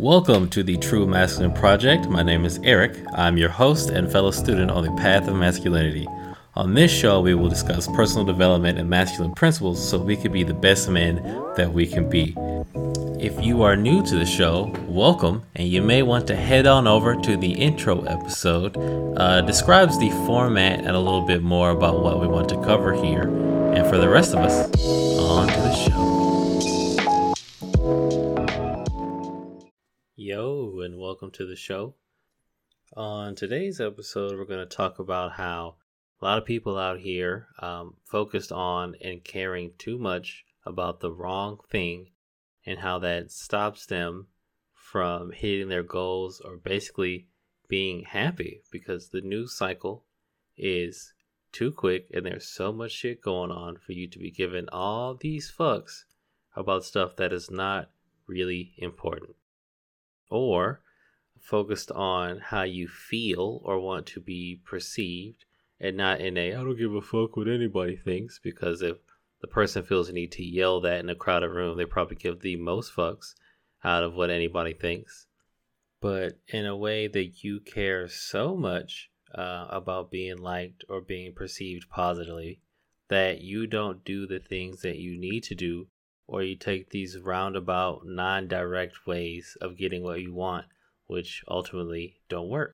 Welcome to the True Masculine Project. My name is Eric. I'm your host and fellow student on the path of masculinity. On this show, we will discuss personal development and masculine principles so we can be the best men that we can be. If you are new to the show, welcome, and you may want to head on over to the intro episode. Describes the format and a little bit more about what we want to cover here. And for the rest of us, on to the show. Yo, and welcome to the show. On today's episode, we're going to talk about how a lot of people out here focused on and caring too much about the wrong thing and how that stops them from hitting their goals or basically being happy because the news cycle is too quick and there's so much shit going on for you to be given all these fucks about stuff that is not really important. Or focused on how you feel or want to be perceived and not in a, I don't give a fuck what anybody thinks, because if the person feels the need to yell that in a crowded room, they probably give the most fucks out of what anybody thinks. But in a way that you care so much about being liked or being perceived positively that you don't do the things that you need to do, or you take these roundabout, non-direct ways of getting what you want, which ultimately don't work.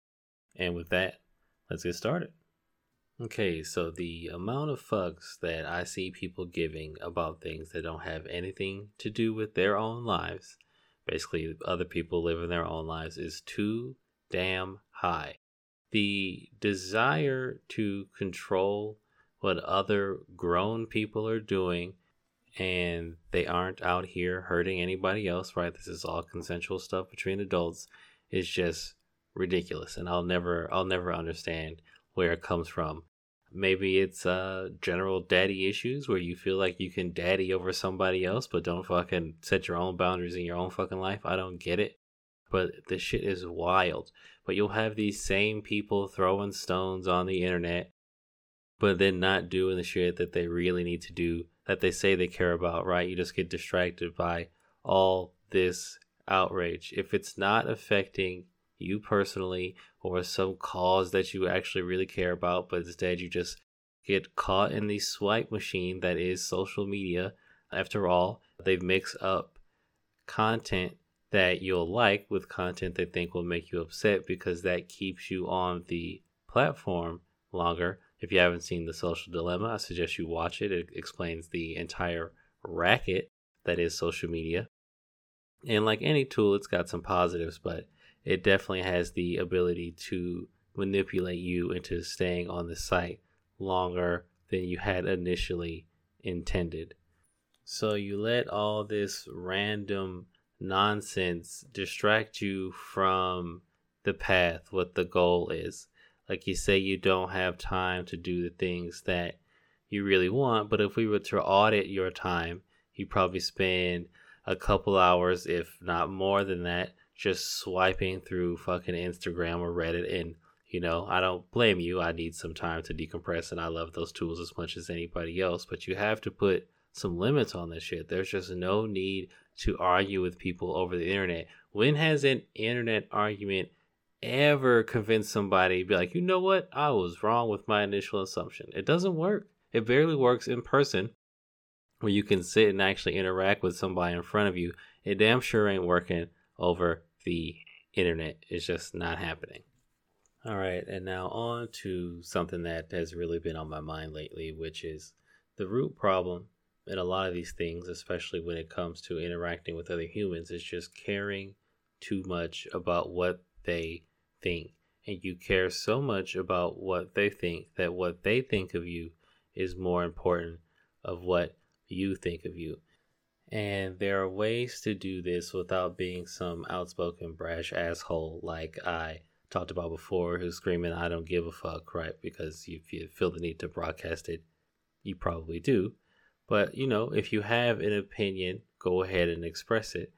And with that, let's get started. Okay, so the amount of fucks that I see people giving about things that don't have anything to do with their own lives, basically other people living their own lives, is too damn high. The desire to control what other grown people are doing, and they aren't out here hurting anybody else, right? This is all consensual stuff between adults. It's just ridiculous, and I'll never understand where it comes from. Maybe it's general daddy issues where you feel like you can daddy over somebody else, but don't fucking set your own boundaries in your own fucking life. I don't get it, but this shit is wild. But you'll have these same people throwing stones on the internet, but then not doing the shit that they really need to do, that they say they care about, right? You just get distracted by all this outrage. If it's not affecting you personally or some cause that you actually really care about, but instead you just get caught in the swipe machine that is social media. After all, they mix up content that you'll like with content they think will make you upset, because that keeps you on the platform longer. If you haven't seen The Social Dilemma, I suggest you watch it. It explains the entire racket that is social media. And like any tool, it's got some positives, but it definitely has the ability to manipulate you into staying on the site longer than you had initially intended. So you let all this random nonsense distract you from the path, what the goal is. Like, you say you don't have time to do the things that you really want, but if we were to audit your time, you probably spend a couple hours, if not more than that, just swiping through fucking Instagram or Reddit. And, you know, I don't blame you. I need some time to decompress, and I love those tools as much as anybody else, but you have to put some limits on this shit. There's just no need to argue with people over the internet. When has an internet argument ever convince somebody, be like, you know what, I was wrong with my initial assumption? It doesn't work. It barely works in person where you can sit and actually interact with somebody in front of you. It damn sure ain't working over the internet. It's just not happening. All right, and now on to something that has really been on my mind lately, which is the root problem in a lot of these things, especially when it comes to interacting with other humans, is just caring too much about what they think. And you care so much about what they think that what they think of you is more important of what you think of you. And there are ways to do this without being some outspoken brash asshole like I talked about before, who's screaming, I don't give a fuck, right? Because if you feel the need to broadcast it, you probably do. But, you know, if you have an opinion, go ahead and express it.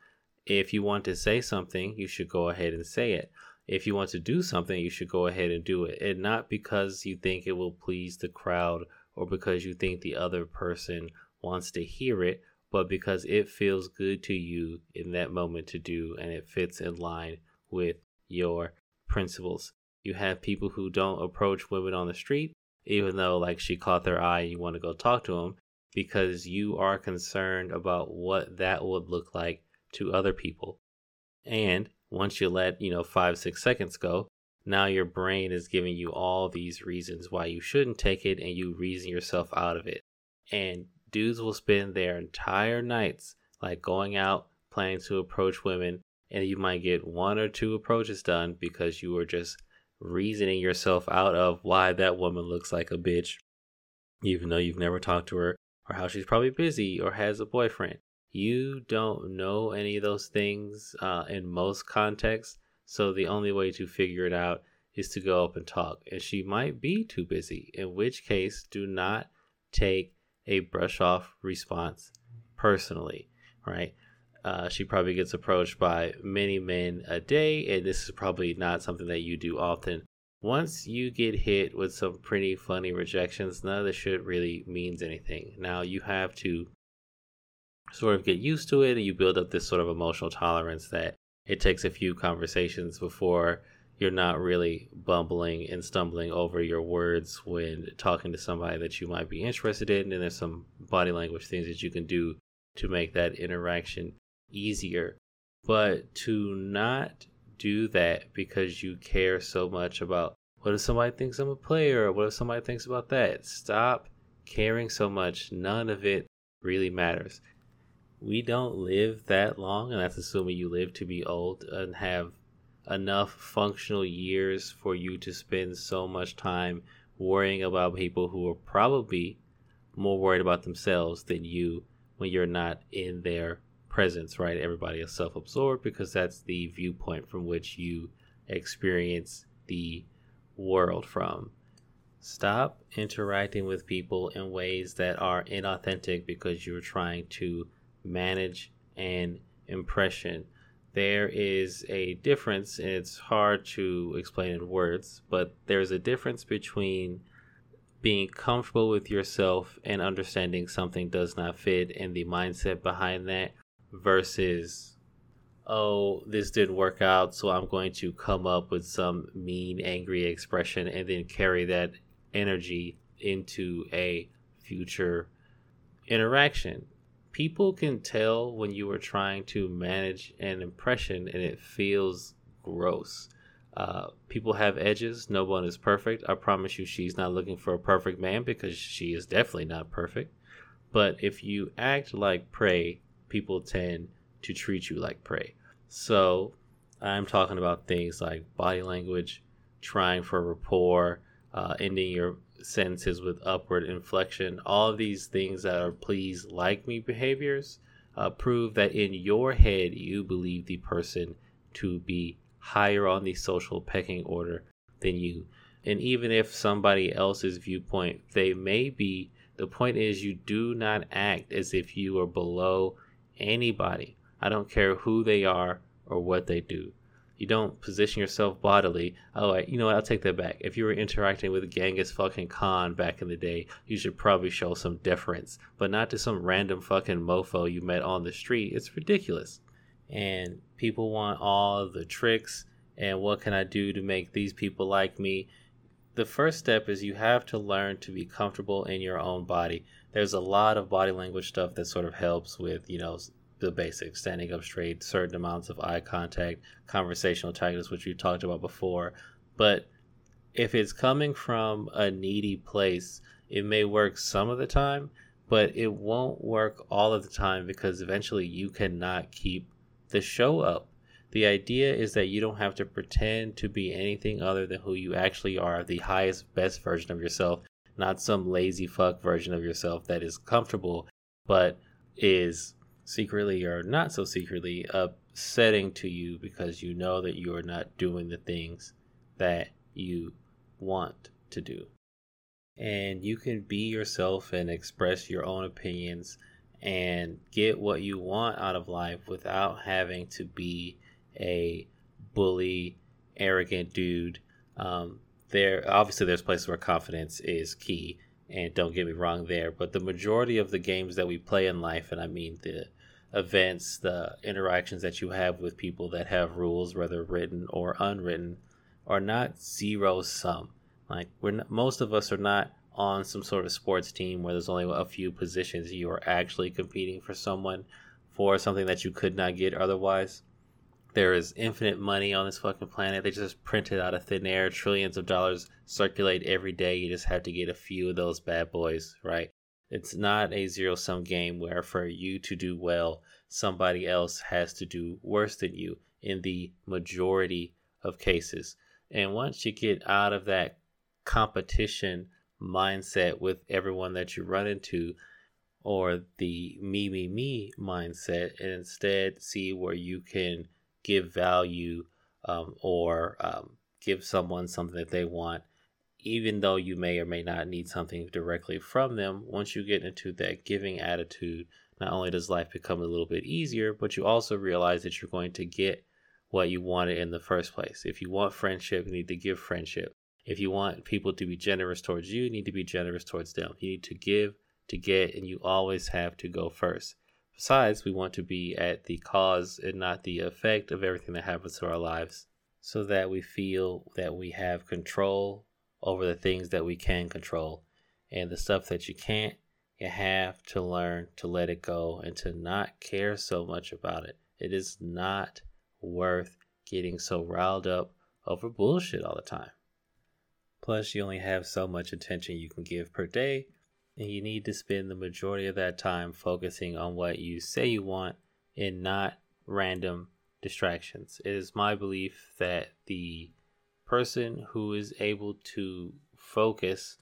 If you want to say something, you should go ahead and say it. If you want to do something, you should go ahead and do it. And not because you think it will please the crowd, or because you think the other person wants to hear it, but because it feels good to you in that moment to do, and it fits in line with your principles. You have people who don't approach women on the street, even though like she caught their eye and you want to go talk to them, because you are concerned about what that would look like to other people. And once you let, 5-6 seconds go, now your brain is giving you all these reasons why you shouldn't take it, and you reason yourself out of it. And dudes will spend their entire nights like going out, planning to approach women, and you might get 1 or 2 approaches done because you were just reasoning yourself out of why that woman looks like a bitch, even though you've never talked to her, or how she's probably busy or has a boyfriend. You don't know any of those things in most contexts, so the only way to figure it out is to go up and talk. And she might be too busy, in which case do not take a brush off response personally, right? She probably gets approached by many men a day, and this is probably not something that you do often. Once you get hit with some pretty funny rejections, none of this shit really means anything. Now you have to sort of get used to it, and you build up this sort of emotional tolerance that it takes a few conversations before you're not really bumbling and stumbling over your words when talking to somebody that you might be interested in. And there's some body language things that you can do to make that interaction easier, but to not do that because you care so much about what if somebody thinks I'm a player, or what if somebody thinks about that. Stop caring so much. None of it really matters. We don't live that long, and that's assuming you live to be old and have enough functional years for you to spend so much time worrying about people who are probably more worried about themselves than you when you're not in their presence, right? Everybody is self-absorbed because that's the viewpoint from which you experience the world from. Stop interacting with people in ways that are inauthentic because you're trying to manage an impression. There is a difference, and it's hard to explain in words, but there's a difference between being comfortable with yourself and understanding something does not fit and the mindset behind that, versus, oh, this didn't work out, so I'm going to come up with some mean, angry expression and then carry that energy into a future interaction. People can tell when you are trying to manage an impression and it feels gross. People have edges. No one is perfect. I promise you she's not looking for a perfect man, because she is definitely not perfect. But if you act like prey, people tend to treat you like prey. So I'm talking about things like body language, trying for rapport, ending your sentences with upward inflection. All of these things that are please like me behaviors prove that in your head you believe the person to be higher on the social pecking order than you. And even if somebody else's viewpoint, they may be, the point is you do not act as if you are below anybody. I don't care who they are or what they do. You don't position yourself bodily. Oh, you know what? I'll take that back. If you were interacting with Genghis fucking Khan back in the day, you should probably show some deference, but not to some random fucking mofo you met on the street. It's ridiculous. And people want all the tricks and what can I do to make these people like me? The first step is you have to learn to be comfortable in your own body. There's a lot of body language stuff that sort of helps with, the basics, standing up straight, certain amounts of eye contact, conversational tightness, which we talked about before. But if it's coming from a needy place, it may work some of the time, but it won't work all of the time, because eventually you cannot keep the show up. The idea is that you don't have to pretend to be anything other than who you actually are, the highest, best version of yourself, not some lazy fuck version of yourself that is comfortable, but is secretly or not so secretly upsetting to you because you know that you are not doing the things that you want to do. And you can be yourself and express your own opinions and get what you want out of life without having to be a bully, arrogant dude. Obviously there's places where confidence is key, And don't get me wrong there, but the majority of the games that we play in life, and I mean the events, the interactions that you have with people that have rules, whether written or unwritten, are not zero sum. Like most of us are not on some sort of sports team where there's only a few positions. You are actually competing for someone for something that you could not get otherwise. There is infinite money on this fucking planet. They just print it out of thin air. Trillions of dollars circulate every day. You just have to get a few of those bad boys, right? It's not a zero-sum game where for you to do well, somebody else has to do worse than you in the majority of cases. And once you get out of that competition mindset with everyone that you run into, or the me mindset, and instead see where you can give value or give someone something that they want, even though you may or may not need something directly from them. Once you get into that giving attitude, not only does life become a little bit easier, but you also realize that you're going to get what you wanted in the first place. If you want friendship, you need to give friendship. If you want people to be generous towards you need to be generous towards them. You need to give to get, and you always have to go first. Besides, we want to be at the cause and not the effect of everything that happens to our lives, so that we feel that we have control over the things that we can control. And the stuff that you can't, you have to learn to let it go and to not care so much about it. It is not worth getting so riled up over bullshit all the time. Plus, you only have so much attention you can give per day. And you need to spend the majority of that time focusing on what you say you want and not random distractions. It is my belief that the person who is able to focus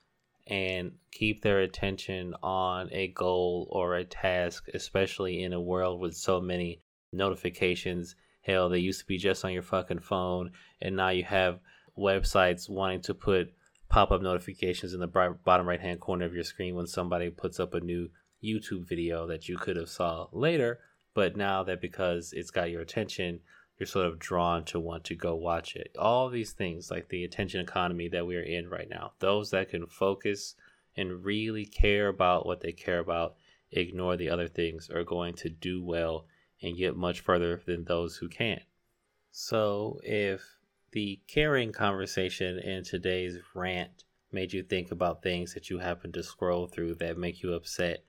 and keep their attention on a goal or a task, especially in a world with so many notifications, hell, they used to be just on your fucking phone, and now you have websites wanting to put pop-up notifications in the bottom right-hand corner of your screen when somebody puts up a new YouTube video that you could have saw later, but now that because it's got your attention, you're sort of drawn to want to go watch it. All these things, like the attention economy that we're in right now, those that can focus and really care about what they care about, ignore the other things, are going to do well and get much further than those who can't. So if the caring conversation in today's rant made you think about things that you happen to scroll through that make you upset,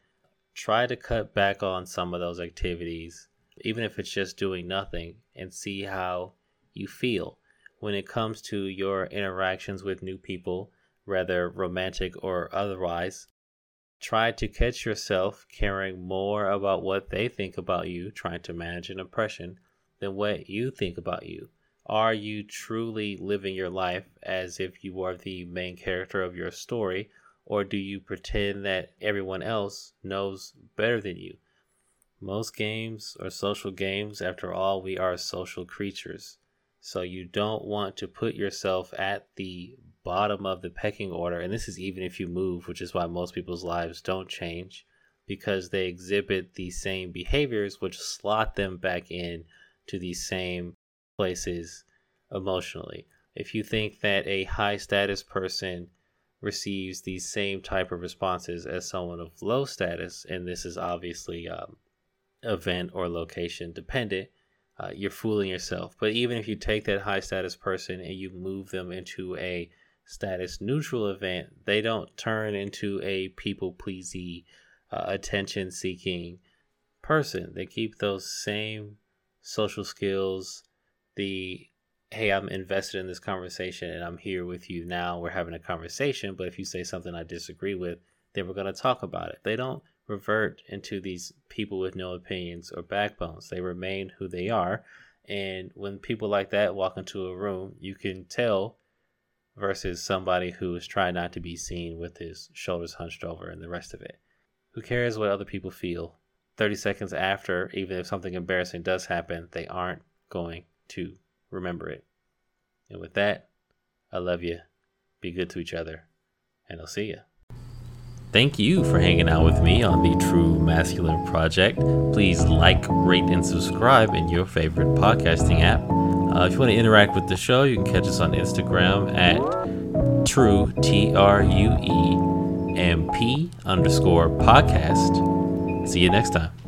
try to cut back on some of those activities, even if it's just doing nothing, and see how you feel. When it comes to your interactions with new people, whether romantic or otherwise, try to catch yourself caring more about what they think about you, trying to manage an impression, than what you think about you. Are you truly living your life as if you are the main character of your story, or do you pretend that everyone else knows better than you? Most games are social games. After all, we are social creatures. So you don't want to put yourself at the bottom of the pecking order. And this is even if you move, which is why most people's lives don't change, because they exhibit the same behaviors, which slot them back in to the same places emotionally. If you think that a high status person receives the same type of responses as someone of low status, and this is obviously event or location dependent, you're fooling yourself. But even if you take that high status person and you move them into a status neutral event, they don't turn into a people pleasing, attention seeking person. They keep those same social skills, the, hey, I'm invested in this conversation and I'm here with you now. We're having a conversation, but if you say something I disagree with, then we're going to talk about it. They don't revert into these people with no opinions or backbones. They remain who they are. And when people like that walk into a room, you can tell, versus somebody who is trying not to be seen with his shoulders hunched over and the rest of it. Who cares what other people feel? 30 seconds after, even if something embarrassing does happen, they aren't going to remember it. And with that, I love you. Be good to each other, and I'll see you. Thank you for hanging out with me on the True Masculine Project. Please like, rate, and subscribe in your favorite podcasting app. If you want to interact with the show, you can catch us on Instagram at True, TRUE mp_podcast. See you next time.